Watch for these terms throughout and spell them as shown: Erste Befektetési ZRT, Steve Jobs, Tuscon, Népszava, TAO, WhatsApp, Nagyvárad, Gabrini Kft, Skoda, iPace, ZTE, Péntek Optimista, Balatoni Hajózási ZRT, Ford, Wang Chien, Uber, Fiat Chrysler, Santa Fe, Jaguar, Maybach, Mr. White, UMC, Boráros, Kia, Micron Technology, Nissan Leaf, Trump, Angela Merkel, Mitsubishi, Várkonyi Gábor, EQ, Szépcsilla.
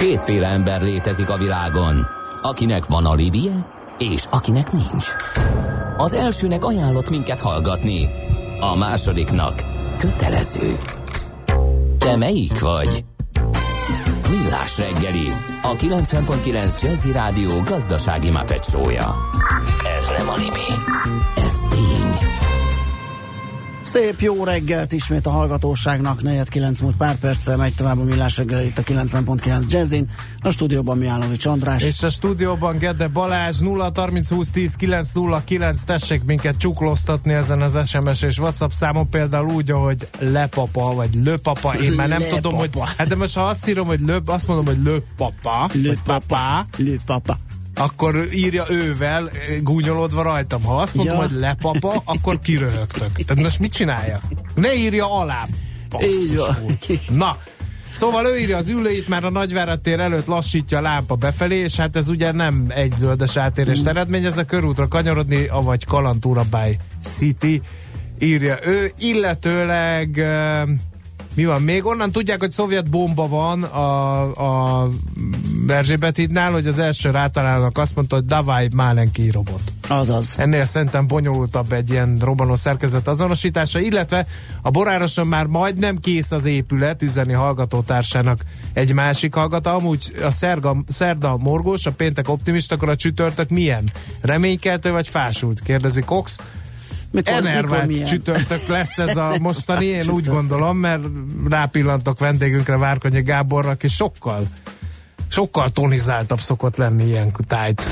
Kétféle ember létezik a világon, akinek van alibije, és akinek nincs. Az elsőnek ajánlott minket hallgatni, a másodiknak kötelező. Te melyik vagy? Millás reggeli, a 90.9 Jazzy Rádió gazdasági Muppet Show-ja. Ez nem anime, ez tény. Szép jó reggelt ismét a hallgatóságnak, 4-9 múlt pár perccel megy tovább a Millás reggel itt a 90.9 Jazzin, a stúdióban Mihálovics Csandrás. És a stúdióban Gedde Balázs. 0-30-20-10-909, tessék minket csuklóztatni ezen az SMS és WhatsApp számon, például úgy, ahogy lepapa, vagy löpapa, én már nem tudom, hogy... Hát de most ha azt írom, hogy löp, azt mondom, hogy löpapa, löpapa. Akkor írja ővel, gúnyolodva rajtam. Ha azt mondom, hogy lepapa, akkor kiröhögtök. Tehát most mit csinálja? Ne írja alá. Na, szóval ő írja az ülőit, mert a Nagyvárad tér előtt lassítja a lámpa befelé, és hát ez ugye nem egy zöldes átérést eredmény, ez a körútra kanyarodni, avagy Kalantura by City, írja ő. Illetőleg... mi van még? Onnan tudják, hogy szovjet bomba van a Erzsébet hídnál, hogy az első rátalálnak azt mondta, hogy davaj, málenki robot. Azaz. Ennél szerintem bonyolultabb egy ilyen robbanó szerkezet azonosítása, illetve a Borároson már majdnem kész az épület, üzeni hallgatótársának egy másik hallgató. Amúgy a Szerda Morgós, a Péntek Optimista, akkor a csütörtök milyen? Reménykeltő vagy fásult? Kérdezi Cox. Enervált csütörtök lesz ez a mostani, én úgy gondolom, mert rápillantok vendégünkre, Várkonyi Gáborra, aki sokkal tonizáltabb szokott lenni ilyen tájt.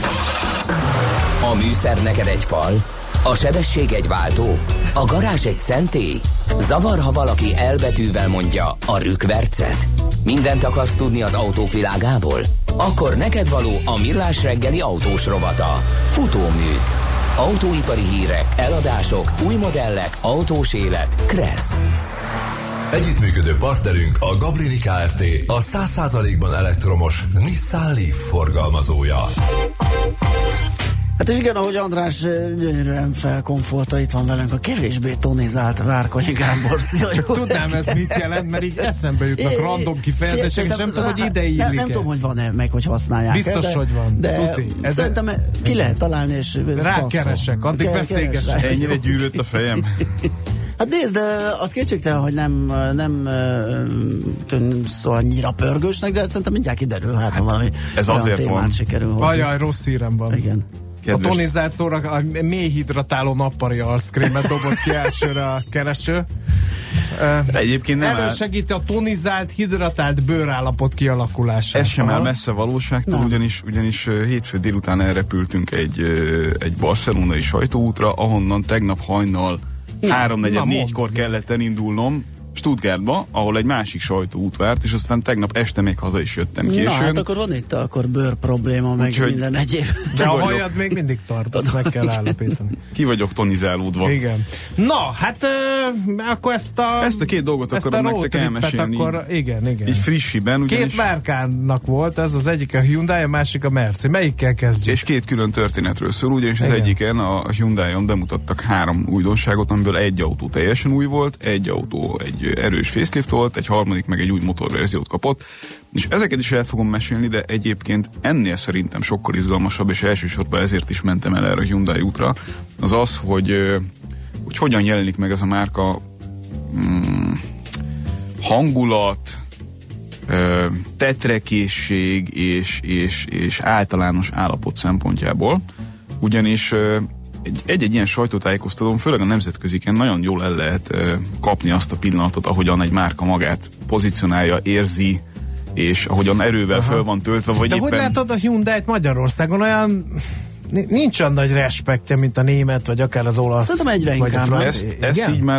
A műszer neked egy fal, a sebesség egy váltó, a garázs egy szentély. Zavar, ha valaki elbetűvel mondja a rükvercet. Mindent akarsz tudni az autóvilágából? Akkor neked való a Millás reggeli autós rovata. Futómű. Autóipari hírek, eladások, új modellek, autós élet, Kressz. Együttműködő partnerünk a Gabrini Kft. A 100%-ban elektromos Nissan Leaf forgalmazója. Hát és igen, ahogy András gyönyörűen felkonfolta, itt van velünk a kevésbé tonizált Várkonyi Gábor. Csak tudnám ez mit jelent, mert így eszembe jutnak random kifejezések, és nem tudom, hogy ide illik. Nem tudom, hogy van-e meg, hogy használják. Biztos, hogy van. De szerintem ki lehet találni, és... Rákeresek, addig beszélgessek. Ennyire gyűlött a fejem. Hát nézd, de az kétségtelen, hogy nem tűnsz annyira pörgősnek, de szerintem mindjárt kiderül, hát ha valami olyan témát sikerül hozni. Ajaj, rossz hírem van. Igen. Kedves. A tonizált szóra a mélyhidratáló nappali arszkrémet dobott ki elsőre a kereső. Egyébként nem elősegíti a tonizált, hidratált bőrállapot kialakulását. Ez sem áll messze valóságtól, ugyanis hétfő délután elrepültünk egy barcelonai sajtóútra, ahonnan tegnap hajnal 3-4-4-kor kellett elindulnom Stuttgartba, ahol egy másik sajtóút várt, és aztán tegnap este még haza is jöttem későn. Na, hát akkor van itt akkor bőr probléma, meg úgy, minden egyéb. De a hajad még mindig tart, azt meg kell állapítani. Ki vagyok tonizálódva. Igen. Na, hát akkor ezt a két dolgot akarom nektek elmesélni. Akkor, igen. Így frissiben. Ugyanis... Két márkának volt, ez az egyik a Hyundai, a másik a Merci. Melyikkel kezdjük? És két külön történetről szól, ugyanis igen. Az egyiken a Hyundai-on bemutattak 3 újdonságot, amiből egy autó teljesen új volt, egy autó egy erős facelift volt, egy harmadik meg egy új motorverziót kapott, és ezeket is el fogom mesélni, de egyébként ennél szerintem sokkal izgalmasabb, és elsősorban ezért is mentem el erre a Hyundai útra, az az, hogy hogyan jelenik meg ez a márka hangulat, tetrekészség és általános állapot szempontjából, ugyanis egy ilyen sajtótájékoztatón, főleg a nemzetköziken nagyon jól el lehet kapni azt a pillanatot, ahogyan egy márka magát pozícionálja, érzi, és ahogyan erővel föl van töltve, vagy de éppen... De hogy látod a Hyundai-t Magyarországon? Olyan... Nincs olyan nagy respektje, mint a német, vagy akár az olasz. Szerintem egyre inkább.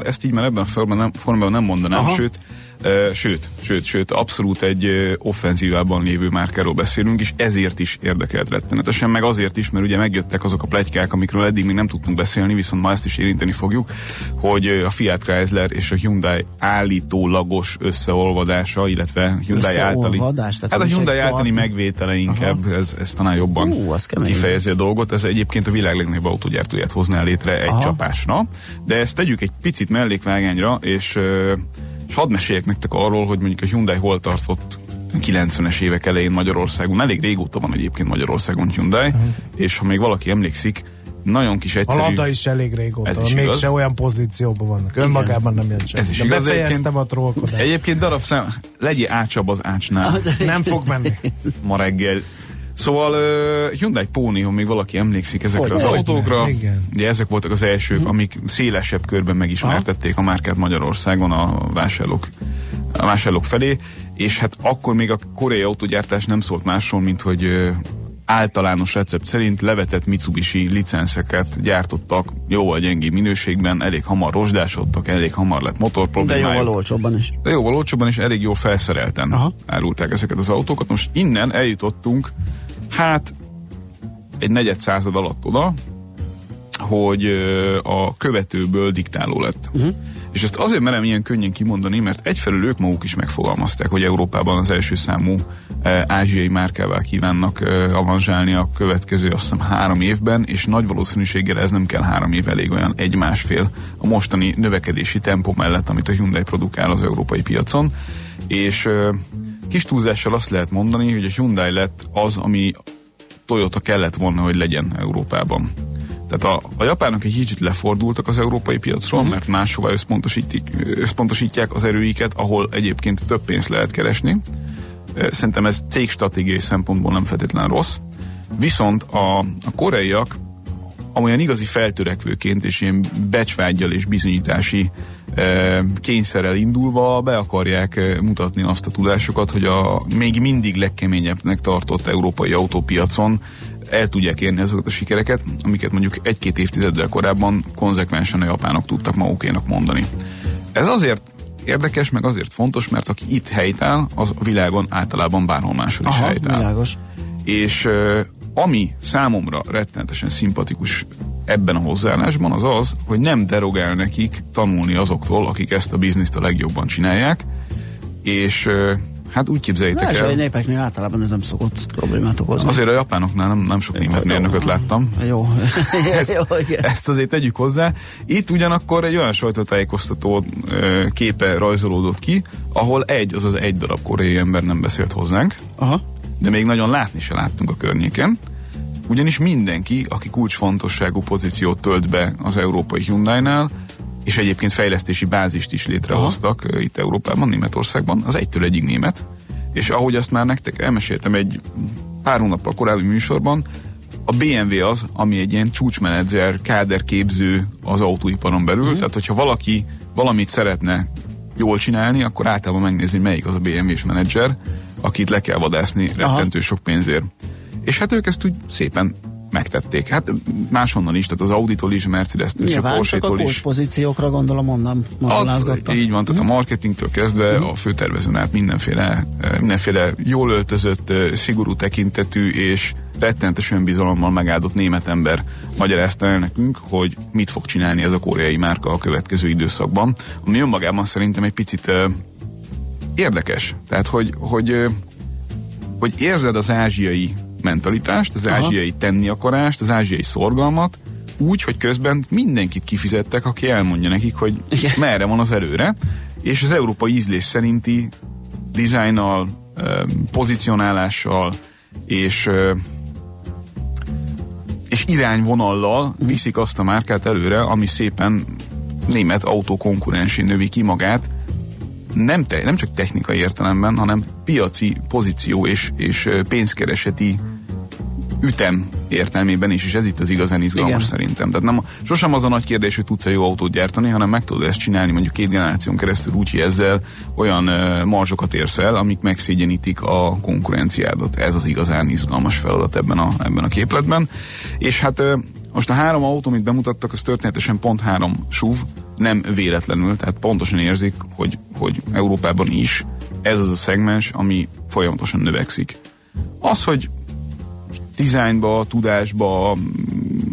Ezt így már ebben a formában nem mondanám, sőt, abszolút egy offenzívában lévő márkáról beszélünk, és ezért is érdekelt rettenetesen, meg azért is, mert ugye megjöttek azok a pletykák, amikről eddig még nem tudtunk beszélni, viszont ma ezt is érinteni fogjuk, hogy a Fiat Chrysler és a Hyundai állítólagos összeolvadása, illetve Hyundai általi... Hát a Hyundai általi megvétele inkább, ez talán jobban kifejezi a dolgot, ez egyébként a világ legnagyobb autógyártóját hozná létre egy csapásra, de ezt tegyük egy picit mellékvágányra, és hadd meséljek nektek arról, hogy mondjuk a Hyundai hol tartott 90-es évek elején Magyarországon, elég régóta van egyébként Magyarországon Hyundai, és ha még valaki emlékszik, nagyon kis egyszerű... A labda is elég régóta, mégse olyan pozícióban vannak, önmagában nem jön sem. De befejeztem a trollkodást. Egyébként darabszám, legyél ácsabb az ácsnál. Nem fog menni. Ma reggel. Szóval Hyundai Pony, ha még valaki emlékszik ezekre az autókra, ugye ezek voltak az elsők, amik szélesebb körben megismertették a márkát Magyarországon a vásárlók felé, és hát akkor még a koreai autógyártás nem szólt másról, mint hogy általános recept szerint levetett Mitsubishi licenszeket gyártottak jóval gyengébb minőségben, elég hamar rozsdásodtak, elég hamar lett motorproblémájuk. De jóval olcsóbban is. Elég jól felszerelten árulták ezeket az autókat. Most innen eljutottunk egy 400 alatt oda, hogy a követőből diktáló lett. És ezt azért merem ilyen könnyen kimondani, mert egyfelől ők maguk is megfogalmazták, hogy Európában az első számú ázsiai márkával kívánnak avanzsálni a következő, azt hiszem, 3 évben, és nagy valószínűséggel ez nem kell 3 év, elég olyan 1-1,5 a mostani növekedési tempó mellett, amit a Hyundai produkál az európai piacon. És kis túlzással azt lehet mondani, hogy a Hyundai lett az, ami Toyota kellett volna, hogy legyen Európában. Tehát a japánok egy kicsit lefordultak az európai piacról, mert máshova összpontosítják az erőiket, ahol egyébként több pénzt lehet keresni. Szerintem ez cégstratégiai szempontból nem feltétlenül rossz. Viszont a koreaiak amolyan igazi feltörekvőként és ilyen becsvággyal és bizonyítási kényszerrel indulva be akarják mutatni azt a tudásokat, hogy a még mindig legkeményebbnek tartott európai autópiacon el tudják érni ezeket a sikereket, amiket mondjuk 1-2 évtizeddel korábban konzekvensen a japánok tudtak magukénak mondani. Ez azért érdekes, meg azért fontos, mert aki itt helytáll, az a világon általában bárhol máshol is helytáll. Világos. És ami számomra rettenetesen szimpatikus ebben a hozzáállásban az az, hogy nem derogál nekik tanulni azoktól, akik ezt a bizniszt a legjobban csinálják, és... Hát úgy képzeljétek el. Ázsiai népeknél általában ez nem szokott problémát okozni. Azért a japánoknál nem sok német mérnököt láttam. Jó. Ezt azért tegyük hozzá. Itt ugyanakkor egy olyan sajtótájékoztató képe rajzolódott ki, ahol egy darab koreai ember nem beszélt hozzánk, de még nagyon látni se láttunk a környéken. Ugyanis mindenki, aki kulcsfontosságú pozíciót tölt be az európai Hyundainál, és egyébként fejlesztési bázist is létrehoztak itt Európában, Németországban, az 1-től 1-ig német, és ahogy azt már nektek elmeséltem egy pár hónappal korábbi műsorban, a BMW az, ami egy ilyen csúcsmenedzser, káderképző az autóiparon belül, tehát hogyha valaki valamit szeretne jól csinálni, akkor általában megnézi, melyik az a BMW-s menedzser, akit le kell vadászni rettentő sok pénzért. És hát ők ezt úgy szépen megtették. Hát máshonnan is, tehát az Auditól is, Mercedes-től is, a Porsche-tól is. Pozíciókra gondolom onnan mazsolázgattam. Így van, tehát a marketingtől kezdve a főtervezőn át mindenféle jól öltözött, szigorú tekintetű és rettenetes önbizalommal megáldott német ember magyarázta el nekünk, hogy mit fog csinálni ez a koreai márka a következő időszakban, ami önmagában szerintem egy picit érdekes. Tehát, hogy érzed az ázsiai mentalitást, az ázsiai tenni akarást, az ázsiai szorgalmat, úgy, hogy közben mindenkit kifizettek, aki elmondja nekik, hogy merre van az erőre, és az európai ízlés szerinti dizájnnal, pozicionálással és irányvonallal viszik azt a márkát előre, ami szépen német autókonkurensé növi ki magát, nem csak technikai értelemben, hanem piaci pozíció és pénzkereseti ütem értelmében is, és ez itt az igazán izgalmas szerintem. Tehát sosem az a nagy kérdés, hogy tudsz-e jó autót gyártani, hanem meg tudod ezt csinálni mondjuk 2 generáción keresztül úgy, hogy ezzel olyan marzsokat érsz el, amik megszégyenítik a konkurenciádat. Ez az igazán izgalmas feladat ebben a képletben. És hát most a 3 autó, amit bemutattak, az történetesen pont 3 SUV, nem véletlenül, tehát pontosan érzik, hogy Európában is ez az a szegmens, ami folyamatosan növekszik. Az, hogy dizájnba, tudásba,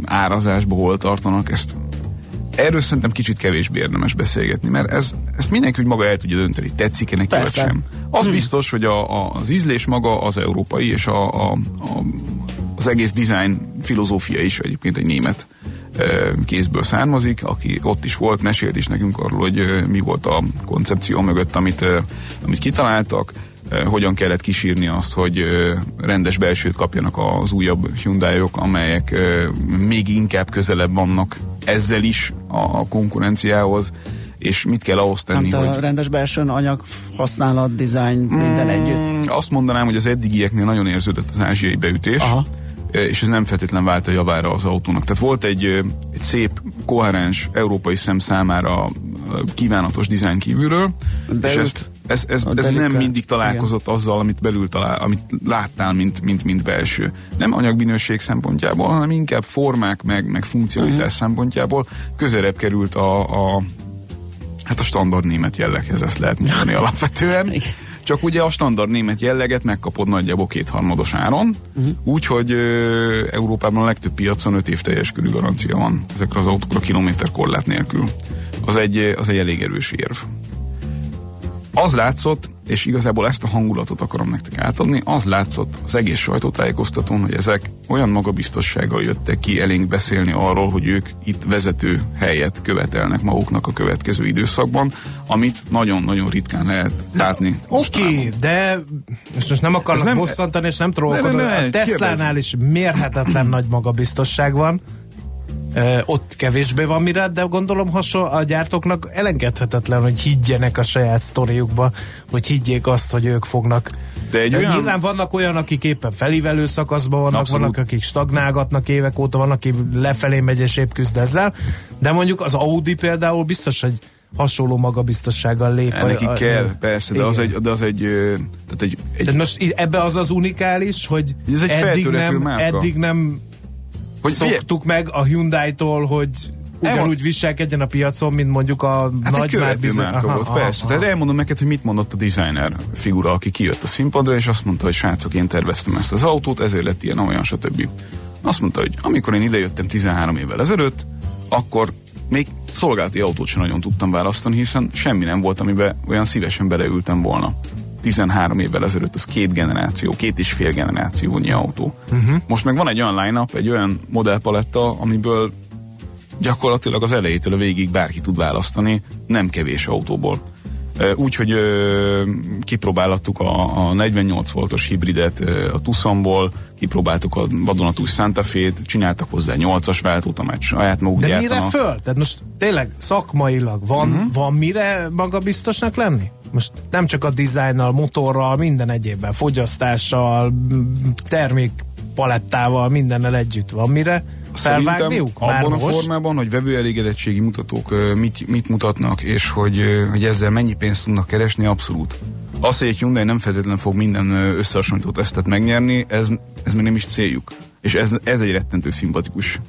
árazásba hol tartanak, erről szerintem kicsit kevésbé érdemes beszélgetni, mert ezt mindenki úgy maga el tudja dönteni, tetszik-e neki, vagy sem. Az biztos, hogy az ízlés maga az európai, és az egész dizájn filozófia is egyébként egy német kézből származik, aki ott is volt, mesélt is nekünk arról, hogy mi volt a koncepció mögött, amit kitaláltak. hogyan kellett kísírni azt, hogy rendes belsőt kapjanak az újabb Hyundai-ok, amelyek még inkább közelebb vannak ezzel is a konkurenciához, és mit kell ahhoz tenni, hogy... A rendes belsőn anyag, használat, dizájn, minden együtt. Azt mondanám, hogy az eddigieknél nagyon érződött az ázsiai beütés. Aha. És ez nem feltétlen vált a javára az autónak. Tehát volt egy szép, koherens, európai szem számára kívánatos dizájn kívülről, beült, és ez nem mindig találkozott, igen, azzal, amit belül talál, amit láttál, mint belső. Nem anyagminőség szempontjából, hanem inkább formák, meg funkcionalitás szempontjából közelebb került a standard német jelleghez, ezt lehet mondani alapvetően. Igen. Csak ugye a standard német jelleget megkapod nagyjából 2/3 áron, úgyhogy Európában a legtöbb piacon 5 év teljes körű garancia van ezekre az autókra kilométerkorlát nélkül. Az egy elég erős érv. Az látszott, és igazából ezt a hangulatot akarom nektek átadni, az látszott az egész sajtótájékoztatón, hogy ezek olyan magabiztossággal jöttek ki elénk beszélni arról, hogy ők itt vezető helyet követelnek maguknak a következő időszakban, amit nagyon-nagyon ritkán lehet látni. Oké, de most nem akarnak bosszantani, és nem trollkodni. A Teslánál is mérhetetlen nagy magabiztosság van. Ott kevésbé van mire, de gondolom a gyártóknak elengedhetetlen, hogy higgyenek a saját sztoriukba, hogy higgyék azt, hogy ők fognak. Nyilván vannak olyan, akik éppen felívelő szakaszban vannak, abszolút, vannak, akik stagnálgatnak évek óta, van, aki lefelé megy és épp küzd ezzel, de mondjuk az Audi például biztos, hogy hasonló magabiztossággal lép. Neki kell, persze, de tehát most ebbe az unikális, hogy ez egy feltörekvő márka. Eddig nem szoktuk meg a Hyundai-tól, hogy ugyanúgy viselkedjen a piacon, mint mondjuk a nagy márka volt, persze. Tehát elmondom neked, hogy mit mondott a designer figura, aki kijött a színpadra, és azt mondta, hogy srácok, én terveztem ezt az autót, ezért lett ilyen, olyan, stb. Azt mondta, hogy amikor én idejöttem 13 évvel ezelőtt, akkor még szolgálati autót sem nagyon tudtam választani, hiszen semmi nem volt, amiben olyan szívesen beleültem volna. 13 évvel ezelőtt az 2 generáció, 2,5 generációnyi autó. Most meg van egy olyan line-up, egy olyan modellpaletta, amiből gyakorlatilag az elejétől a végig bárki tud választani, nem kevés autóból. Úgyhogy kipróbáltuk a 48 voltos hibridet a Tusconból, kipróbáltuk a vadonatúj Santa Fe-t, csináltak hozzá 8-as váltót, amelyet saját maguk gyártanak. De mire föl? Tehát most tényleg szakmailag van mire magabiztosnak lenni? Most nem csak a dizájnnal, motorral, minden egyébben, fogyasztással, termékpalettával, mindennel együtt van mire felvágniuk? Abban a formában, hogy vevőelégedettségi mutatók mit mutatnak, és hogy ezzel mennyi pénzt tudnak keresni, abszolút. Az, hogy egy Hyundai nem feltétlenül fog minden összehasonlító tesztet megnyerni, ez még nem is céljuk. És ez egy rettentő szimpatikus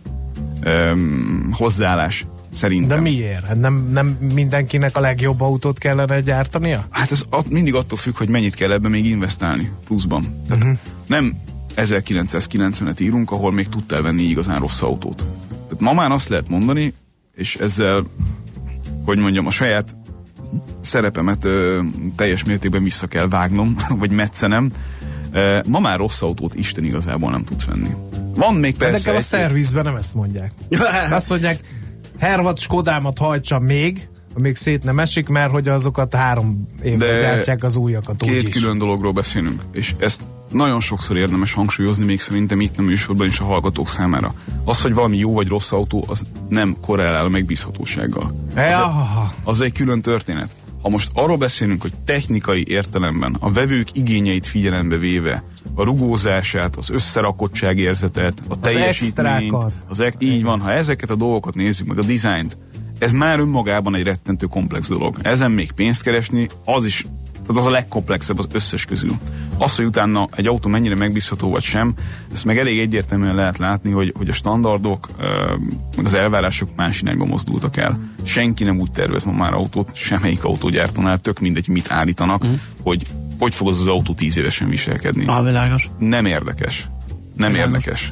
hozzáállás. Szerintem. De miért? Hát nem mindenkinek a legjobb autót kellene gyártania? Hát ez mindig attól függ, hogy mennyit kell ebbe még investálni pluszban. Tehát nem 1990-et írunk, ahol még tudtál venni igazán rossz autót. Tehát ma már azt lehet mondani, és ezzel, hogy mondjam, a saját szerepemet teljes mértékben vissza kell vágnom, vagy metszenem. Ma már rossz autót Isten igazából nem tudsz venni. Van még persze... De nekem a szervizben nem ezt mondják. Azt mondják, Hervad Skodámat hajtsa még szét nem esik, mert hogy azokat 3 évvel gyártják az újakat. Két külön dologról beszélünk, és ezt nagyon sokszor érdemes hangsúlyozni, még szerintem itt a műsorban is a hallgatók számára. Az, hogy valami jó vagy rossz autó, az nem korrelál a megbízhatósággal. Az egy külön történet. Ha most arról beszélünk, hogy technikai értelemben a vevők igényeit figyelembe véve, a rugózását, az összerakottság érzetet, a teljesítményt, így van, ha ezeket a dolgokat nézzük, meg a dizájnt, ez már önmagában egy rettentő komplex dolog. Ezen még pénzt keresni, az is, tehát az a legkomplexebb az összes közül. Az, hogy utána egy autó mennyire megbízható vagy sem, ezt meg elég egyértelműen lehet látni, hogy a standardok, meg az elvárások más irányba mozdultak el. Senki nem úgy tervez ma már autót, semmelyik autógyártónál, tök mindegy, mit állítanak, hogy fog az autó 10 évesen viselkedni. Világos. Nem érdekes. Nem érdekes.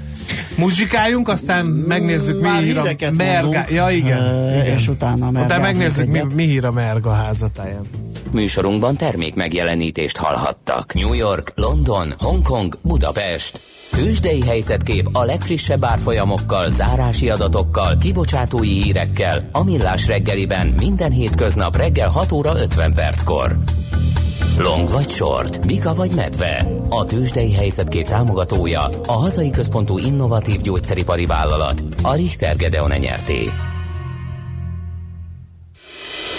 Muzsikáljunk, aztán megnézzük, mi hír a merga. Ja, igen. És utána megnézzük, mi hír a merga házatáján. Műsorunkban termék megjelenítést hallhattak. New York, London, Hongkong, Budapest. Tőzsdei helyzetkép a legfrissebb árfolyamokkal, zárási adatokkal, kibocsátói hírekkel a Millás reggeliben minden hétköznap reggel 6 óra 50 perckor. Long vagy short, bika vagy medve. A tőzsdei helyzetkép támogatója a hazai központú innovatív gyógyszeripari vállalat, a Richter Gedeon nyerté.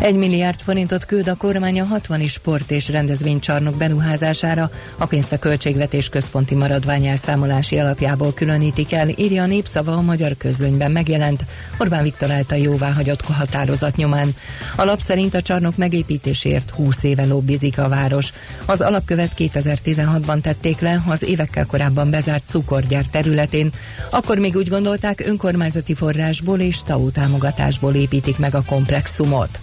1 milliárd forintot küld a kormány a 60 sport- és rendezvénycsarnok beruházására. A pénzt a költségvetés központi maradványelszámolási alapjából különítik el, írja a Népszava a magyar közlönyben megjelent, Orbán Viktor által jóváhagyott határozat nyomán. A lap szerint a csarnok megépítéséért 20 éve lobbizik a város. Az alapkövet 2016-ban tették le az évekkel korábban bezárt cukorgyár területén. Akkor még úgy gondolták, önkormányzati forrásból és TAO támogatásból építik meg a komplexumot.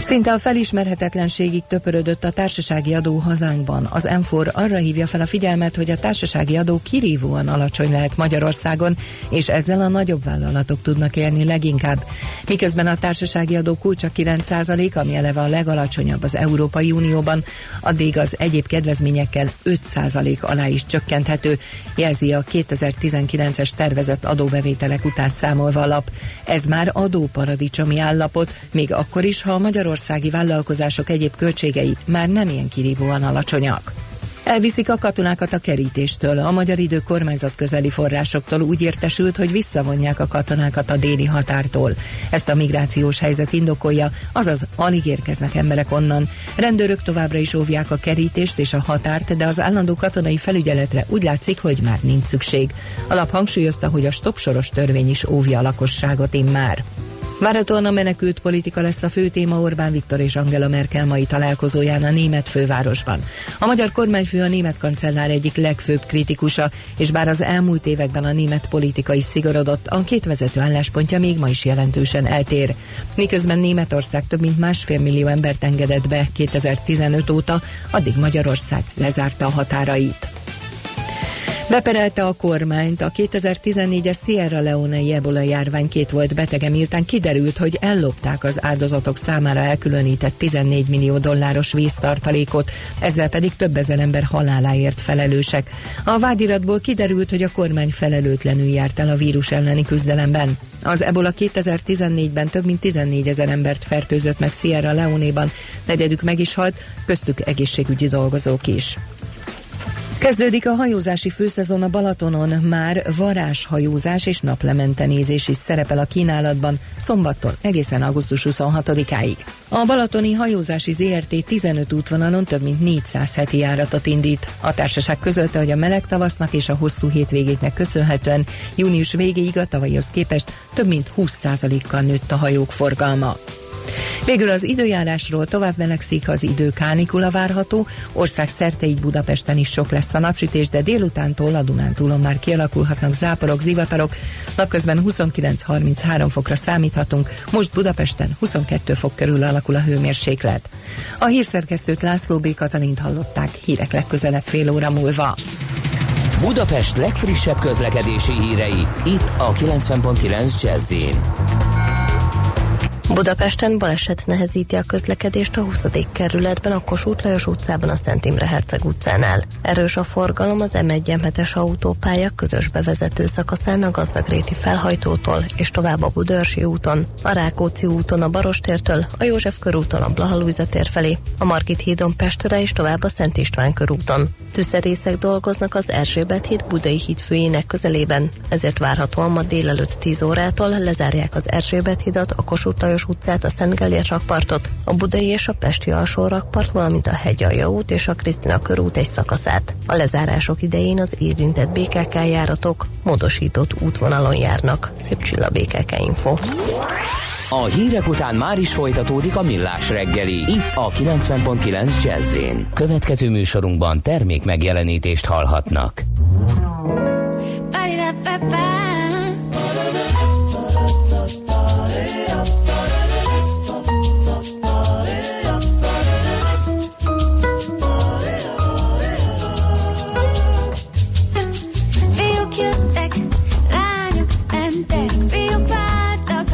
Szinte a felismerhetetlenségig töpörödött a társasági adó hazánkban. Az M4 arra hívja fel a figyelmet, hogy a társasági adó kirívóan alacsony lehet Magyarországon, és ezzel a nagyobb vállalatok tudnak élni leginkább. Miközben a társasági adó kulcsa 9%, ami eleve a legalacsonyabb az Európai Unióban, addig az egyéb kedvezményekkel 5% alá is csökkenthető, jelzi a 2019-es tervezett adóbevételek után számolva a lap. Ez már adóparadicsomi állapot, még akkor is, ha a magyarországi vállalkozások egyéb költségei már nem ilyen kirívóan alacsonyak. Elviszik a katonákat a kerítéstől. A Magyar Idő kormányzat közeli forrásoktól úgy értesült, hogy visszavonják a katonákat a déli határtól. Ezt a migrációs helyzet indokolja, azaz alig érkeznek emberek onnan. Rendőrök továbbra is óvják a kerítést és a határt, de az állandó katonai felügyeletre úgy látszik, hogy már nincs szükség. A lap hangsúlyozta, hogy a stoppsoros törvény is óvja a lakosságot immár. Várhatóan a menekült politika lesz a fő téma Orbán Viktor és Angela Merkel mai találkozóján a német fővárosban. A magyar kormányfő a német kancellár egyik legfőbb kritikusa, és bár az elmúlt években a német politika is szigorodott, a két vezető álláspontja még ma is jelentősen eltér. Miközben Németország több mint 1,5 millió embert engedett be 2015 óta, addig Magyarország lezárta a határait. Beperelte a kormányt a 2014-es Sierra Leone-i ebola járvány két volt betege miután kiderült, hogy ellopták az áldozatok számára elkülönített $14 millió víztartalékot, ezzel pedig több ezer ember haláláért felelősek. A vádiratból kiderült, hogy a kormány felelőtlenül járt el a vírus elleni küzdelemben. Az ebola 2014-ben több mint 14,000 embert fertőzött meg Sierra Leone-ban, negyedük meg is halt, köztük egészségügyi dolgozók is. Kezdődik a hajózási főszezon a Balatonon, már varázshajózás és naplementenézés is szerepel a kínálatban szombattól egészen augusztus 26-áig. A Balatoni Hajózási ZRT 15 útvonalon több mint 400 heti járatot indít. A társaság közölte, hogy a meleg tavasznak és a hosszú hétvégéknek köszönhetően június végéig a tavalyhoz képest több mint 20%-kal nőtt a hajók forgalma. Végül az időjárásról: tovább melegszik, az idő, kánikula várható, országszerte, így Budapesten is sok lesz a napsütés, de délutántól a Dunántúlon már kialakulhatnak záporok, zivatarok, napközben 29-33 fokra számíthatunk, most Budapesten 22 fok körül alakul a hőmérséklet. A hírszerkesztőt, László B. Katalint hallották. Hírek legközelebb fél óra múlva. Budapest legfrissebb közlekedési hírei, itt a 90.9 Jazz-én. Budapesten baleset nehezíti a közlekedést a 20. kerületben, a Kossuth Lajos utcában, a Szent Imre Herceg utcánál. Erős a forgalom az M1-M7-es autópálya közös bevezető szakaszán, a Gazdagréti felhajtótól és tovább a Budörsi úton, a Rákóczi úton a Barostértől, a József körúton a Blaha Lujza tér felé, a Margit hídon Pestre és tovább a Szent István körúton. Tűzszerészek dolgoznak az Erzsébet híd Budai híd főjének közelében, ezért várhatóan ma délelőtt 10 órától lezárják az Erzsébet hídat, a Kossuth Lajos utcát, a Szent Gellért rakpartot, a Budai és a Pesti alsó rakpart, valamint a Hegyalja út és a Krisztina körút egy szakaszát. A lezárások idején az érintett BKK járatok módosított útvonalon járnak. Szépcsilla, BKK Info. A hírek után már is folytatódik a Millás reggeli, itt a 90.9 Jazz-én. Következő műsorunkban termék megjelenítést hallhatnak. Fiúk jöttek, lányok mentek, fiúk vártak,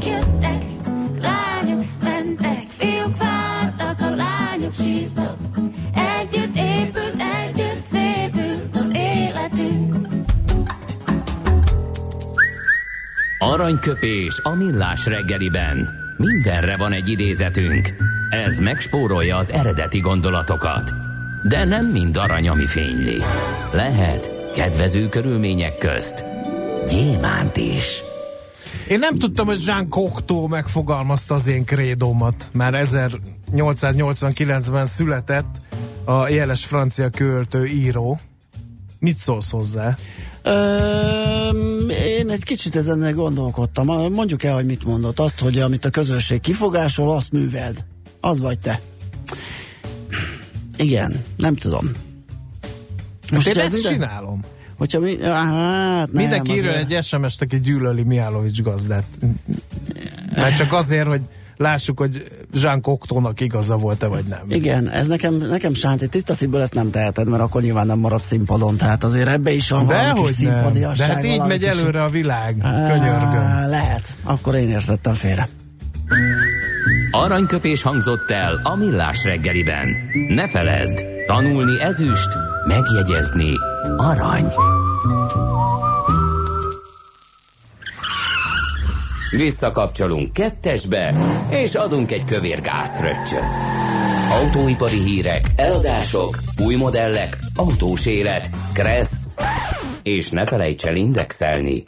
Fiúk jöttek, lányok mentek, fiúk vártak, a lányok sírtak. Együtt épült, együtt szépült az életünk. Aranyköpés a Millás reggeliben. Mindenre van egy idézetünk. Ez megspórolja az eredeti gondolatokat. De nem mind arany, ami fényli. Lehet kedvező körülmények közt gyémánt is. Én nem tudtam, hogy Jean Cocteau megfogalmazta az én krédómat. Már 1889-ben született a jeles francia költő, író. Mit szólsz hozzá? Én egy kicsit ezennel gondolkodtam. Mondjuk el, hogy mit mondott. Azt, hogy amit a közösség kifogásol, azt műveld. Az vagy te. Igen, nem tudom. Most én ezt csinálom. Mindenki írja egy SMS-t, aki gyűlöli Mihálovics gazdát. Mert csak azért, hogy lássuk, hogy Jean Cocteau-nak igaza volt-e, vagy nem. Igen, ez nekem sánt, tiszta szívből ezt nem teheted, mert akkor nyilván nem marad színpadon, tehát azért ebbe is van valami kis színpadiasság. De hát így megy előre a világ, könyörgöm. Lehet, akkor én értettem félre. Aranyköpés hangzott el a Millás reggeliben. Ne feledd, tanulni ezüst, megjegyezni arany. Visszakapcsolunk kettesbe, és adunk egy kövér gázfröccsöt. Autóipari hírek, eladások, új modellek, autós élet, kressz, és ne felejts el indexelni.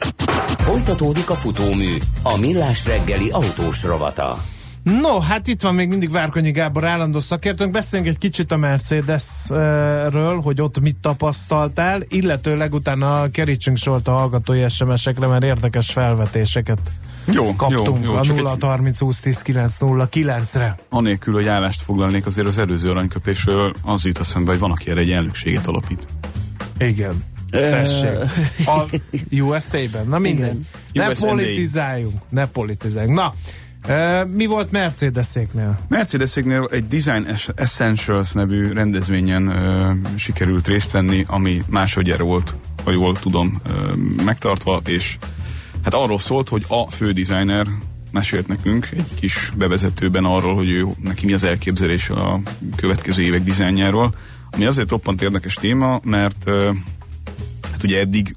Folytatódik a futómű, a Millás reggeli autós rovata. No, hát itt van még mindig Várkonyi Gábor állandó szakértőnk. Beszéljünk egy kicsit a Mercedesről, hogy ott mit tapasztaltál, illetőleg utána kerítsünk sort a hallgatói SMS-ekre, mert érdekes felvetéseket kaptunk a 0-30-20-10-9-09-re. Anélkül, hogy állást foglalnék azért az előző aranyköpésről, az jut eszembe, hogy van, aki erre egy elnökséget alapít. Igen. Tessék. A USA-ben. Na minden. Ne politizáljunk. Na, mi volt Mercedeséknél? Mercedeséknél egy Design Essentials nevű rendezvényen sikerült részt venni, ami másodjára volt, ha jól tudom, megtartva, és hát arról szólt, hogy a fő designer mesélt nekünk egy kis bevezetőben arról, hogy ő, neki mi az elképzelése a következő évek dizájnjáról, ami azért roppant érdekes téma, mert hát ugye eddig,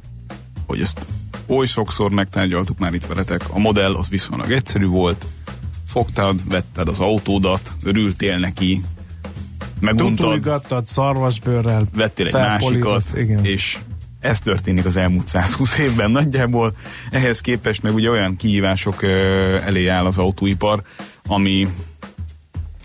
hogy ezt oly sokszor megtárgyaltuk már itt veletek, a modell az viszonylag egyszerű volt, fogtad, vetted az autódat, örültél neki, meguntad, szarvasbőrrel vettél egy másikat, igen. És ez történik az elmúlt 120 évben nagyjából, ehhez képest meg ugye olyan kihívások elé áll az autóipar, ami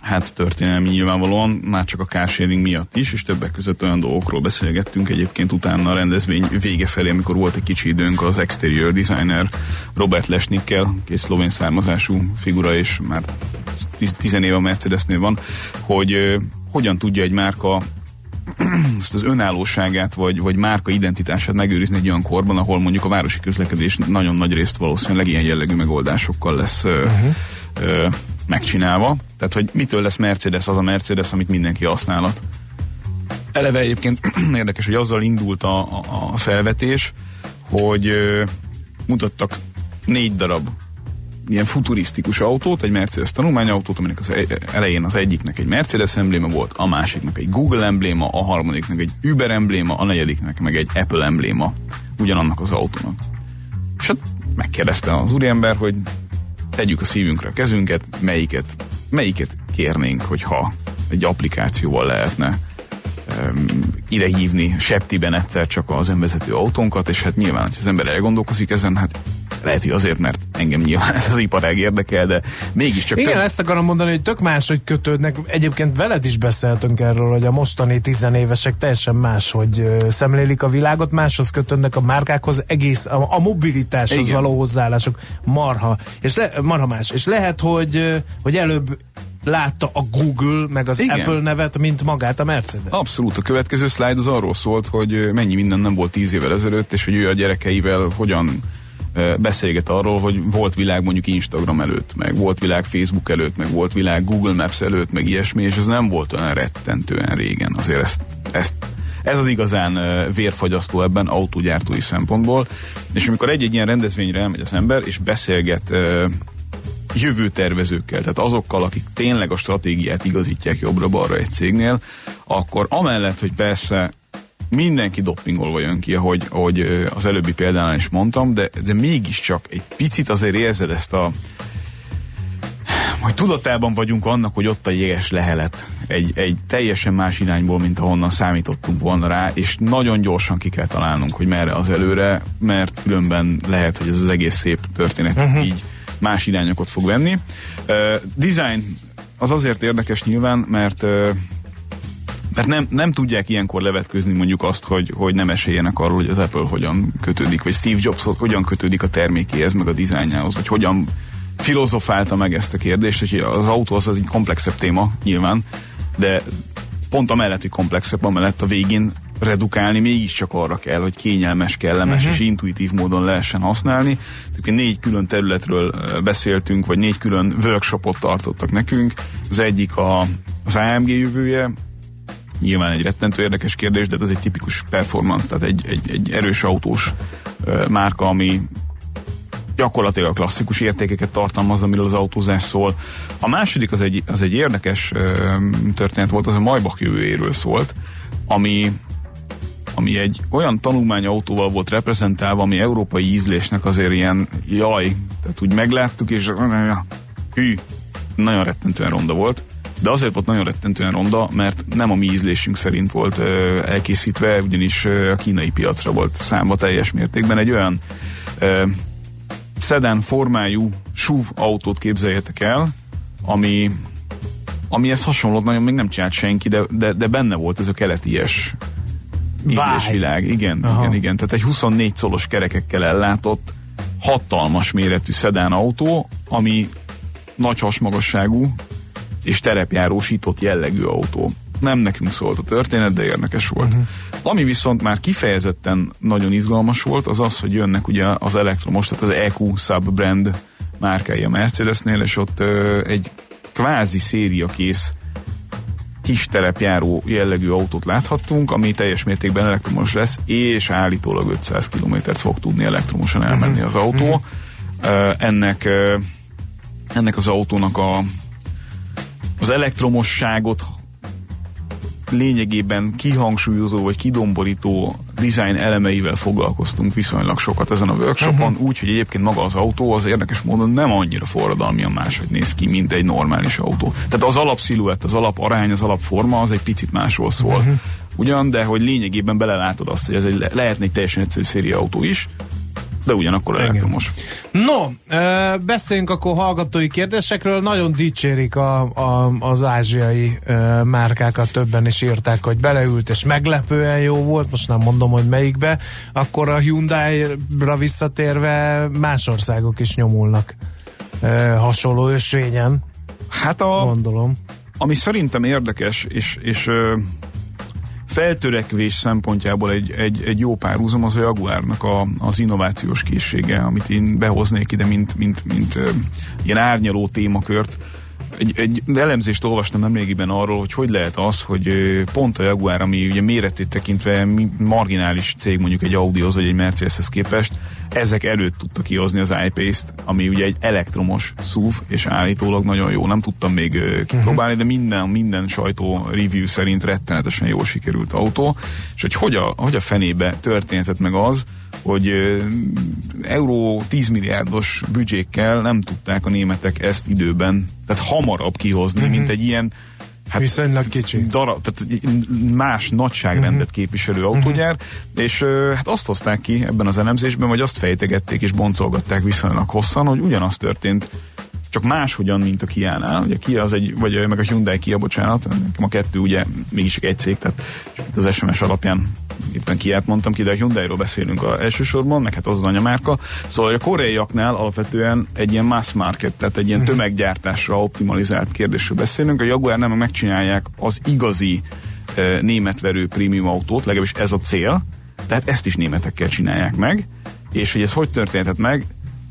hát történelmi nyilvánvalóan, már csak a carsharing miatt is, és többek között olyan dolgokról beszélgettünk egyébként utána a rendezvény vége felé, amikor volt egy kicsi időnk az exterior designer Robert Lesnikkel, aki egy szlovén származású figura, és már 10 éve a Mercedesnél van, hogy hogyan tudja egy márka ezt az önállóságát, vagy márka identitását megőrizni egy olyan korban, ahol mondjuk a városi közlekedés nagyon nagy részt valószínűleg ilyen jellegű megoldásokkal lesz megcsinálva. Tehát, hogy mitől lesz Mercedes az a Mercedes, amit mindenki használat. Eleve egyébként érdekes, hogy azzal indult a felvetés, hogy mutattak 4 darab ilyen futurisztikus autót, egy Mercedes tanulmányautót, aminek az elején az egyiknek egy Mercedes embléma volt, a másiknak egy Google embléma, a harmadiknak egy Uber embléma, a negyediknek meg egy Apple embléma ugyanannak az autónak. És hát megkérdezte az úriember, hogy tegyük a szívünkre a kezünket, melyiket kérnénk, hogyha egy applikációval lehetne idehívni septiben egyszer csak az önvezető autónkat, és hát nyilván, hogy az ember elgondolkozik ezen, hát lehet, hogy azért, mert engem nyilván ez az iparág érdekel, de mégiscsak... Igen, ezt akarom mondani, hogy tök máshogy kötődnek. Egyébként veled is beszéltünk erről, hogy a mostani 10 évesek teljesen máshogy szemlélik a világot, máshoz kötődnek a márkákhoz, egész a mobilitáshoz igen. Való hozzáállások. Marha más. És lehet, hogy előbb látta a Google meg az igen. Apple nevet, mint magát a Mercedes. Abszolút. A következő szlájd az arról szólt, hogy mennyi minden nem volt 10 évvel ezelőtt, és hogy ő a gyerekeivel hogyan beszélget arról, hogy volt világ mondjuk Instagram előtt, meg volt világ Facebook előtt, meg volt világ Google Maps előtt, meg ilyesmi, és ez nem volt olyan rettentően régen. Azért ez az igazán vérfagyasztó ebben autógyártói szempontból, és amikor egy-egy ilyen rendezvényre elmegy az ember, és beszélget jövőtervezőkkel, tehát azokkal, akik tényleg a stratégiát igazítják jobbra-balra egy cégnél, akkor amellett, hogy persze mindenki dopingolva jön ki, ahogy az előbbi példánál is mondtam, de mégiscsak egy picit azért érzed ezt a... hogy tudatában vagyunk annak, hogy ott a jeges lehelet egy teljesen más irányból, mint ahonnan számítottunk volna rá, és nagyon gyorsan ki kell találnunk, hogy merre az előre, mert különben lehet, hogy ez az egész szép történet így más irányokat fog venni. Design az azért érdekes nyilván, mert nem tudják ilyenkor levetkőzni mondjuk azt, hogy nem eséljenek arról, hogy az Apple hogyan kötődik, vagy Steve Jobs hogyan kötődik a termékéhez, meg a dizájnjához, vagy hogyan filozofálta meg ezt a kérdést, hogy az autó az egy komplexebb téma nyilván, de pont amellett, hogy komplexebb, amellett a végén redukálni mégiscsak arra kell, hogy kényelmes, kellemes és intuitív módon lehessen használni. Tehát 4 külön területről beszéltünk, vagy 4 külön workshopot tartottak nekünk. Az egyik az AMG jövője, nyilván egy rettentő érdekes kérdés, de ez egy tipikus performance, tehát egy erős autós márka, ami gyakorlatilag a klasszikus értékeket tartalmaz, amiről az autózás szól. A második az egy érdekes történet volt, az a Maybach jövőjéről szólt, ami egy olyan tanulmányautóval volt reprezentálva, ami európai ízlésnek azért ilyen jaj, tehát úgy megláttuk, és hű, nagyon rettentően ronda volt. De azért volt nagyon rettentően ronda, mert nem a mi ízlésünk szerint volt elkészítve, ugyanis a kínai piacra volt számba teljes mértékben egy olyan szedán formájú SUV autót képzeljetek el, amihez hasonlót nagyon még nem csinált senki, de benne volt ez a keleties ízlésvilág. Igen. Tehát egy 24 colos kerekekkel ellátott hatalmas méretű szedán autó, ami nagy hasmagasságú és terepjárósított jellegű autó. Nem nekünk szólt a történet, de érdekes volt. Ami viszont már kifejezetten nagyon izgalmas volt, az, hogy jönnek ugye az elektromos, tehát az EQ sub-brand márkái a Mercedesnél, és ott egy kvázi szériakész kis terepjáró jellegű autót láthattunk, ami teljes mértékben elektromos lesz, és állítólag 500 kilométert fog tudni elektromosan elmenni az autó. Ennek az autónak az elektromosságot lényegében kihangsúlyozó vagy kidomborító design elemeivel foglalkoztunk viszonylag sokat ezen a workshopon, úgyhogy egyébként maga az autó az érdekes módon nem annyira forradalmian máshogy néz ki, mint egy normális autó. Tehát az alapsziluett, az alaparány, az alapforma az egy picit másról szól. Ugyan, de hogy lényegében belelátod azt, hogy ez lehetne egy teljesen egyszerű széria autó is, de ugyanakkor elektromos. No, beszéljünk akkor hallgatói kérdésekről. Nagyon dicsérik az ázsiai márkákat, többen is írták, hogy beleült, és meglepően jó volt, most nem mondom, hogy melyikbe. Akkor a Hyundai-ra visszatérve más országok is nyomulnak hasonló ösvényen. Hát gondolom. Ami szerintem érdekes, és feltörekvés szempontjából egy jó párhuzam az a Jaguarnak az innovációs készsége, amit én behoznék ide, mint ilyen árnyaló témakört. Egy elemzést olvastam nemrégiben arról, hogy lehet az, hogy pont a Jaguar, ami ugye méretét tekintve marginális cég mondjuk egy Audihoz vagy egy Mercedeshez képest, ezek előtt tudta kihozni az iPace-t, ami ugye egy elektromos SUV, és állítólag nagyon jó. Nem tudtam még kipróbálni, de minden sajtó review szerint rettenetesen jól sikerült autó. És hogy hogy a fenébe történhetett meg az, hogy euró 10 milliárdos büdzsékkel nem tudták a németek ezt időben, tehát hamarabb kihozni, mint egy ilyen viszonylag kicsi, tehát más nagyságrendet képviselő autógyár, és hát azt hozták ki ebben az elemzésben, vagy azt fejtegették és boncolgatták viszonylag hosszan, hogy ugyanaz történt, csak máshogyan, mint a Kia-nál. Ugye a Kia az vagy meg a Hyundai Kia, bocsánat, nekem a kettő ugye mégis egy cég, tehát az SMS alapján éppen Kiát mondtam ki, de a Hyundairól beszélünk elsősorban, meg hát az az anyamárka. Szóval a koreaiaknál alapvetően egy ilyen mass market, tehát egy ilyen tömeggyártásra optimalizált kérdésről beszélünk. A Jaguar nem megcsinálják az igazi németverő prémium autót, legalábbis ez a cél, tehát ezt is németekkel csinálják meg, és hogy ez hogy történhet meg,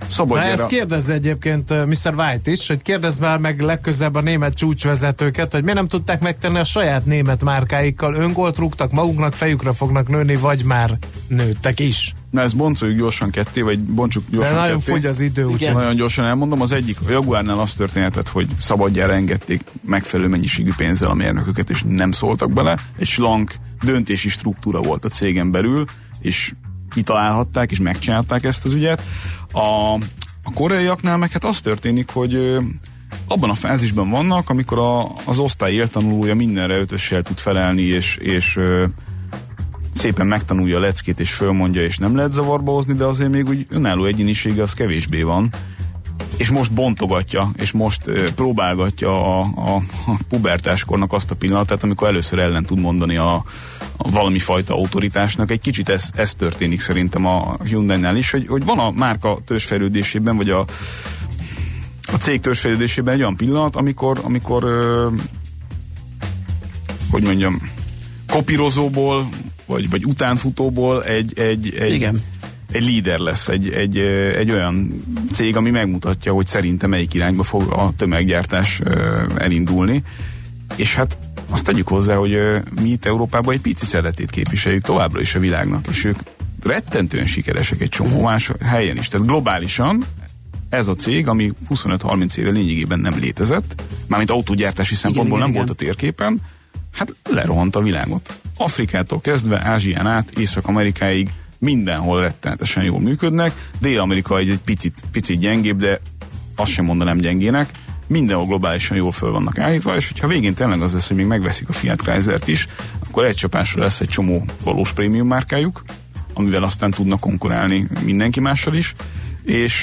Szabadjára. Na ezt kérdezz egyébként Mr. White is, hogy kérdezz már meg legközebb a német csúcsvezetőket, hogy miért nem tudták megtenni a saját német márkáikkal, öngolt rúgtak magunknak, fejükre fognak nőni, vagy már nőttek is. Na ezt boncoljuk gyorsan ketté, vagy bontsuk gyorsan ketté. De nagyon fogy az idő, úgyhogy nagyon gyorsan elmondom. Az egyik, a Jaguarnál az történetet, hogy szabadjára engedték megfelelő mennyiségű pénzzel a mérnököket, és nem szóltak bele. Egy slank döntési struktúra volt a cégen belül, és kitalálhatták, és megcsinálták ezt az ügyet. A koreaiaknál meg hát az történik, hogy abban a fázisban vannak, amikor az osztály éltanulója mindenre ötössel tud felelni, és szépen megtanulja a leckét, és fölmondja, és nem lehet zavarba hozni, de azért még úgy önálló egyénisége az kevésbé van. És most bontogatja, és most próbálgatja a pubertáskornak azt a pillanatát, amikor először ellen tud mondani a valami fajta autoritásnak. Egy kicsit ez történik szerintem a Hyundai-nál is, hogy van a márka törzsfejlődésében, vagy a cég törzsfejlődésében egy olyan pillanat, amikor hogy mondjam, kopírozóból vagy utánfutóból egy líder lesz, egy olyan cég, ami megmutatja, hogy szerintem melyik irányba fog a tömeggyártás elindulni. És hát azt tegyük hozzá, hogy mi itt Európában egy pici szeretét képviseljük továbbra is a világnak, és ők rettentően sikeresek egy csomó más helyen is. Tehát globálisan ez a cég, ami 25-30 éve lényegében nem létezett, mármint autógyártási szempontból nem volt a térképen, hát lerohant a világot. Afrikától kezdve, Ázsián át, Észak-Amerikáig mindenhol rettenetesen jól működnek. Dél-Amerika egy picit gyengébb, de azt sem mondanám gyengének. Mindenhol globálisan jól föl vannak állítva, és hogyha végén tényleg az lesz, hogy még megveszik a Fiat Chryslert is, akkor egy csapásra lesz egy csomó valós prémium márkájuk, amivel aztán tudnak konkurálni mindenki mással is, és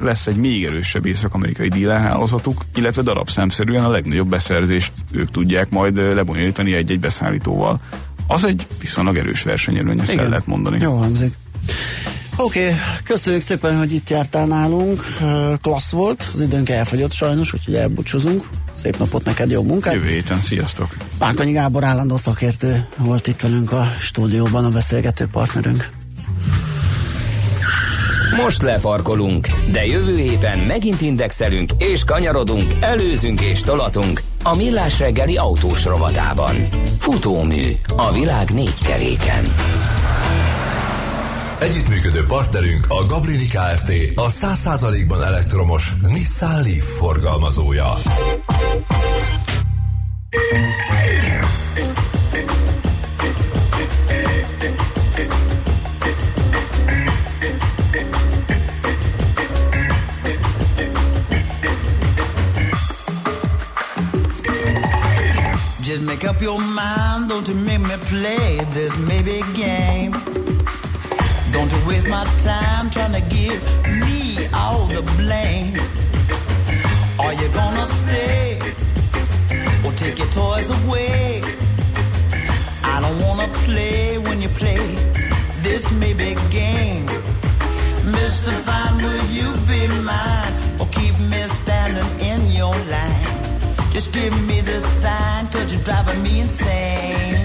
lesz egy még erősebb észak-amerikai dílerhálózatuk, illetve darabszámszerűen a legnagyobb beszerzést ők tudják majd lebonyolítani egy-egy beszállítóval. Az egy viszonylag erős versenyelőny, ezt el lehet mondani. Jó hangzik. Oké, köszönjük szépen, hogy itt jártál nálunk. Klassz volt, az időnk elfogyott sajnos, úgyhogy elbúcsúzunk. Szép napot neked, jó munkát. Jövő héten, sziasztok. Várkonyi Gábor állandó szakértő volt itt velünk a stúdióban, a beszélgető partnerünk. Most lefarkolunk, de jövő héten megint indexelünk és kanyarodunk, előzünk és tolatunk a Millás reggeli autós rovatában. Futómű a világ négy keréken. Együttműködő partnerünk a Gabrini Kft. A 100%-ban elektromos Nissan Leaf forgalmazója. Just make up your mind, don't you make me play this maybe game. Don't you waste my time trying to give me all the blame. Are you gonna stay or take your toys away? I don't wanna play when you play this maybe game. Mr. Fine, will you be mine or keep me standing in your line? Just give me the sign, 'cause you're driving me insane.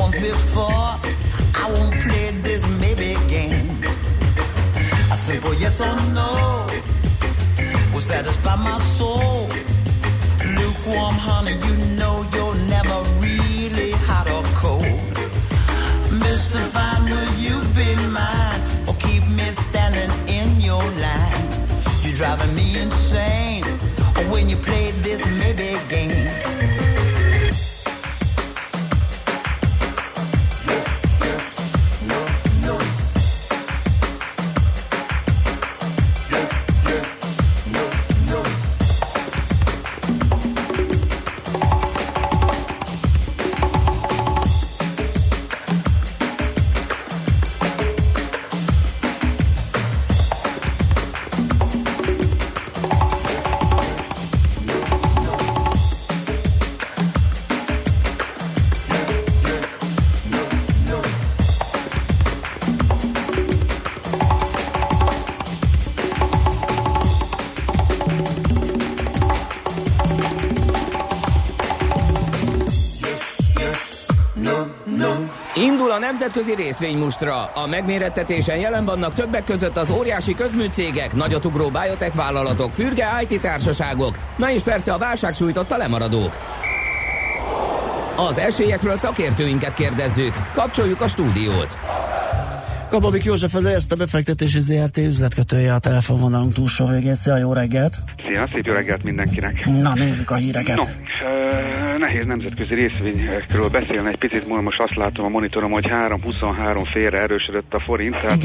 once before. I won't play this maybe game. A simple yes or no will satisfy my soul. Lukewarm honey, you know you're never really hot or cold. Mr. Fine, will you be mine or keep me standing in your line? You're driving me insane when you play this maybe game. Nemzetközi részvénymustra. A megmérettetésen jelen vannak többek között az óriási közműcégek, nagyotugró biotech vállalatok, fürge IT társaságok, na és persze a válság sújtotta lemaradók. Az esélyekről szakértőinket kérdezzük. Kapcsoljuk a stúdiót. Kababik József az Erste Befektetési ZRT üzletkötője a telefonvonalunk túlsó végén. Szia, jó reggelt! Szia, szép jó reggelt mindenkinek! Na, nézzük a híreket! No. Nehéz nemzetközi részvényekről beszélni egy picit, most azt látom a monitorom, hogy 3,23 félre erősödött a forint, tehát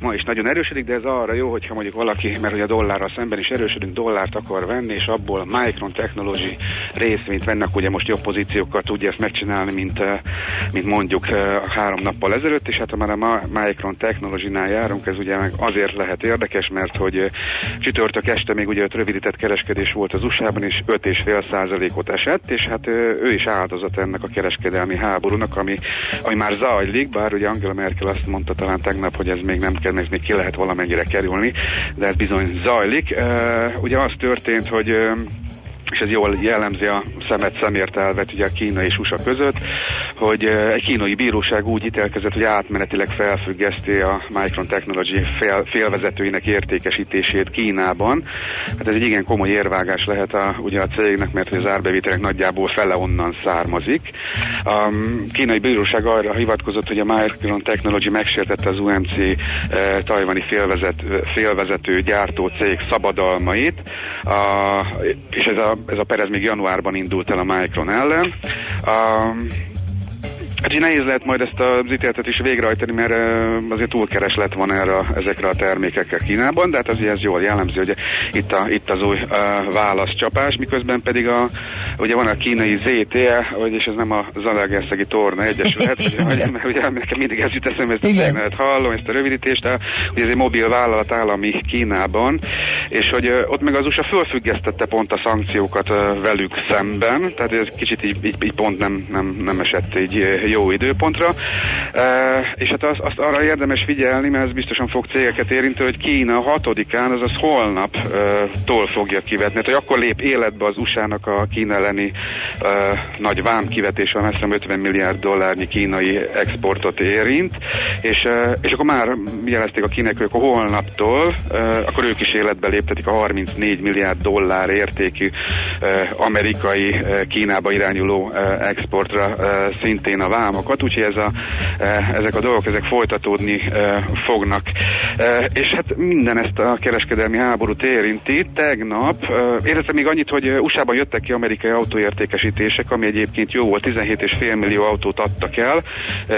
ma is nagyon erősödik, de ez arra jó, hogyha mondjuk valaki, mert hogy a dollárral szemben is erősödünk, dollárt akar venni, és abból a Micron Technology részvényt vennek, ugye most jobb pozíciókkal tudja ezt megcsinálni, mint mondjuk 3 nappal ezelőtt, és hát már a Micron Technology-nál járunk, ez ugye meg azért lehet érdekes, mert hogy csütörtök este még ugye 5 rövidített kereskedés volt az USA-ban, és 5,5%-ot esett, és hát ő is áldozat ennek a kereskedelmi háborúnak, ami már zajlik, bár ugye Angela Merkel azt mondta talán tegnap, hogy ez még nem kell, ez még ki lehet valamennyire kerülni, de ez bizony zajlik. Ugye az történt, hogy és ez jól jellemzi a szemet szemért elvet ugye a Kína és USA között, hogy egy kínai bíróság úgy ítélkezett, hogy átmenetileg felfüggeszti a Micron Technology félvezetőinek értékesítését Kínában. Hát ez egy igen komoly érvágás lehet ugye a cégnek, mert az árbevételek nagyjából fele onnan származik. A kínai bíróság arra hivatkozott, hogy a Micron Technology megsértette az UMC tajvani félvezető gyártó cég szabadalmait, és ez a per még januárban indult el a Micron ellen. Hát nehéz lehet majd ezt az ítéletet is végrehajtani, mert azért túlkereslet van ezekre a termékekkel Kínában, de hát azért ez jól jellemző, hogy itt az új válaszcsapás, miközben pedig ugye van a kínai ZTE, vagyis ez nem a Zalaegerszegi Torna Egyesület, mert ugye nekem mindig ez jut eszembe, ezt hallom, ezt a rövidítést, ugye ez egy mobil vállalat állami Kínában, és hogy ott meg az USA fölfüggesztette pont a szankciókat velük szemben, tehát ez kicsit így pont nem esett így jó időpontra, és hát azt arra érdemes figyelni, mert ez biztosan fog cégeket érintő, hogy Kína 6-án, azaz holnaptól fogja kivetni, tehát akkor lép életbe az USA-nak a Kína elleni nagy vám kivetése, mert hiszem 50 milliárd dollárnyi kínai exportot érint, és akkor már jelezték a Kínek, hogy akkor holnaptól, akkor ők is életbe léptetik a 34 milliárd dollár értékű amerikai Kínába irányuló exportra szintén a vámokat, úgyhogy ezek a dolgok folytatódni fognak. És hát minden ezt a kereskedelmi háborút érinti. Tegnap éreztem még annyit, hogy USA-ban jöttek ki amerikai autóértékesítések, ami egyébként jó volt, 17,5 millió autót adtak el.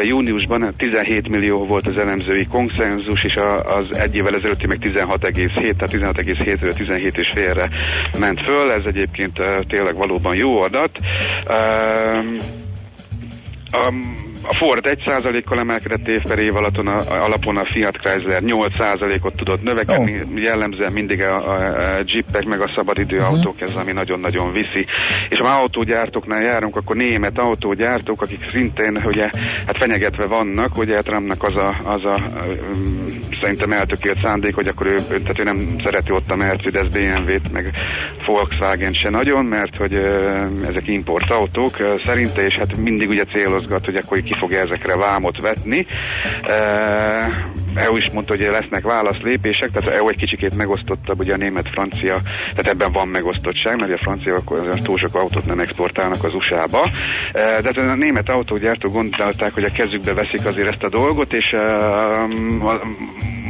Júniusban 17 millió volt az elemzői konszenzus, és az egy évvel ezelőtti meg 16,7, tehát 16,7-ről 17,5-re ment föl. Ez egyébként tényleg valóban jó adat. A Ford 1%-kal emelkedett év per év alapon, a Fiat Chrysler 8%-ot tudott növekedni, jellemzően mindig a jeepek meg a szabadidőautók, ez ami nagyon-nagyon viszi. És ha autógyártóknál járunk, akkor német autógyártók, akik szintén ugye, hát fenyegetve vannak, ugye Trumpnak az a szerintem eltökélt szándék, hogy akkor ő nem szereti ott a Mercedes, BMW-t, meg Volkswagen se nagyon, mert hogy ezek importautók szerinte, és hát mindig ugye célozgat, hogy akkor ki fogja ezekre vámot vetni. EU is mondta, hogy lesznek válaszlépések, tehát EU egy kicsikét megosztottabb, ugye a német-francia, tehát ebben van megosztottság, mert a franciák túl sok autót nem exportálnak az USA-ba, de a német autógyártók gondolták, hogy a kezükbe veszik azért ezt a dolgot, és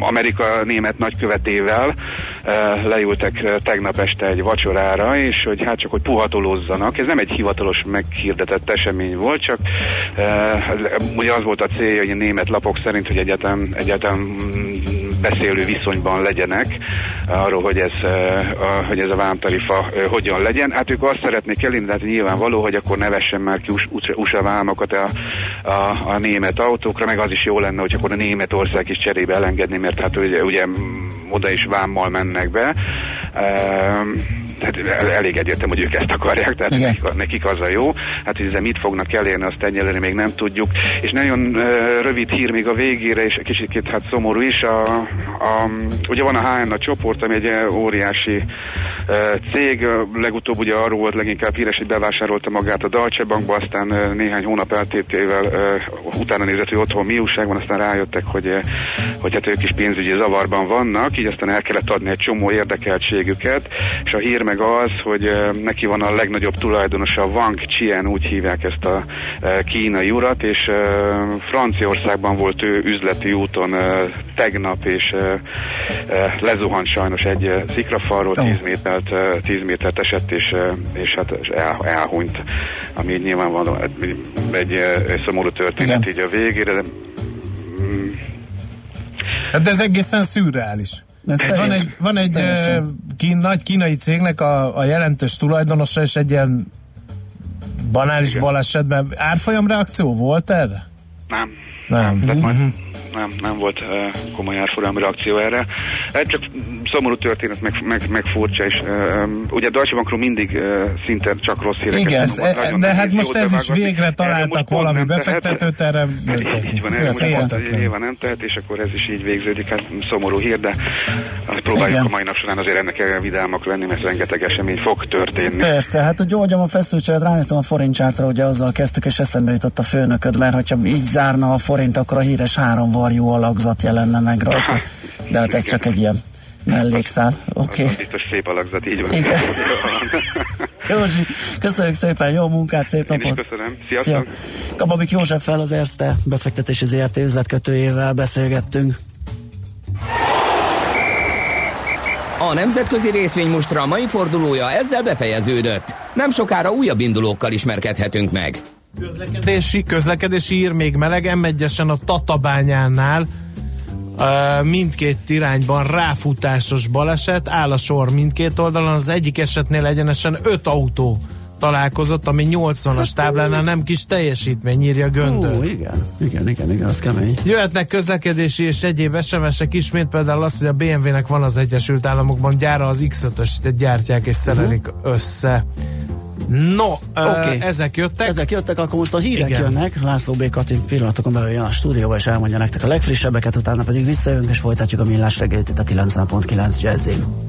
Amerika német nagykövetével leültek tegnap este egy vacsorára, és hogy hát csak, hogy puhatolózzanak. Ez nem egy hivatalos meghirdetett esemény volt, csak ugye az volt a célja, hogy a német lapok szerint, hogy egyetem beszélő viszonyban legyenek arról, hogy ez a vámtarifa hogyan legyen. Hát ők azt szeretnék elindulni, hát nyilvánvaló, hogy akkor ne vessen már ki USA vámokat a német autókra, meg az is jó lenne, hogy akkor a Németország is cserébe elengedni, mert hát ugye oda is vámmal mennek be. Tehát elég egyértelmű, hogy ők ezt akarják, tehát nekik az a jó. Hát, hogy ezzel mit fognak elérni, azt egyelőre még nem tudjuk. És nagyon rövid hír még a végére, és kicsit hát szomorú is. Ugye van a H&A csoport, ami egy óriási cég. Legutóbb ugye arról volt leginkább híres, hogy bevásárolta magát a Deutsche Bankba, aztán néhány hónap eltétével utána nézett, hogy otthon mi újság van, aztán rájöttek, hogy hát ők is pénzügyi zavarban vannak, így aztán el kellett adni egy csomó érdekeltségüket, és a hír meg az, hogy neki van a legnagyobb tulajdonosa, Wang Chien, úgy hívják ezt a kínai urat, és Franciaországban volt ő üzleti úton tegnap, és lezuhant sajnos egy szikrafalról, 10 métert esett, és hát elhunyt, ami nyilvánvalóan egy szomorú történet. Igen. Így a végére. De ez egészen szürreális. Van egy nagy kínai cégnek a jelentős tulajdonosa, és egy ilyen banális balesetben árfolyam reakció volt erre? Nem volt komoly árfolyam reakció erre. Csak szomorú történet, meg furcsa is. Ugye a Deutsche Bankról mindig szinte csak rossz híreket. Igen, de hát most ez is végre találtak valami befektetőt erre. Így van, nyilván nem tehet, és akkor ez is így végződik. Hát szomorú hír, de próbáljuk a mai nap során azért ennek vidámak lenni, mert rengeteg esemény fog történni. Persze, hát hogy gyógyom a feszültséget, ránéztem a forintcsártra, ugye azzal kezdtük, és eszembe jutott a főnököd, mert hogyha így zárna a forint, akkor a híres három varjú alakzat jelenne meg rajta. De hát ez csak egy ilyen mellékszál. Okay. Biztos szép alakzat, így van. Józsi, köszönjük szépen, jó munkát, szép napot! Én is köszönöm, sziasztok! Szia. Kababik Józseffel, az Erste befektetési ZRT üzletkötőjével beszélgettünk. A nemzetközi részvény mostra mai fordulója ezzel befejeződött. Nem sokára újabb indulókkal ismerkedhetünk meg. Közlekedési hír még meleg, M1-esen a Tatabányánál mindkét irányban ráfutásos baleset, áll a sor mindkét oldalon, az egyik esetnél egyenesen 5 autó találkozott, ami 80-as táblánál nem kis teljesítmény, írja Göndör. Igen, az kemény. Jöhetnek közlekedési és egyéb SMS-ek ismét, például az, hogy a BMW-nek van az Egyesült Államokban gyára, az X5-öst gyártják és szerelik össze. Ezek jöttek, akkor most a hírek jönnek. László B. Katalin pillanatokon belül jön a stúdióba, és elmondja nektek a legfrissebbeket, utána pedig visszajönk, és folytatjuk a millás reggelit itt a 90.9 Jazzin.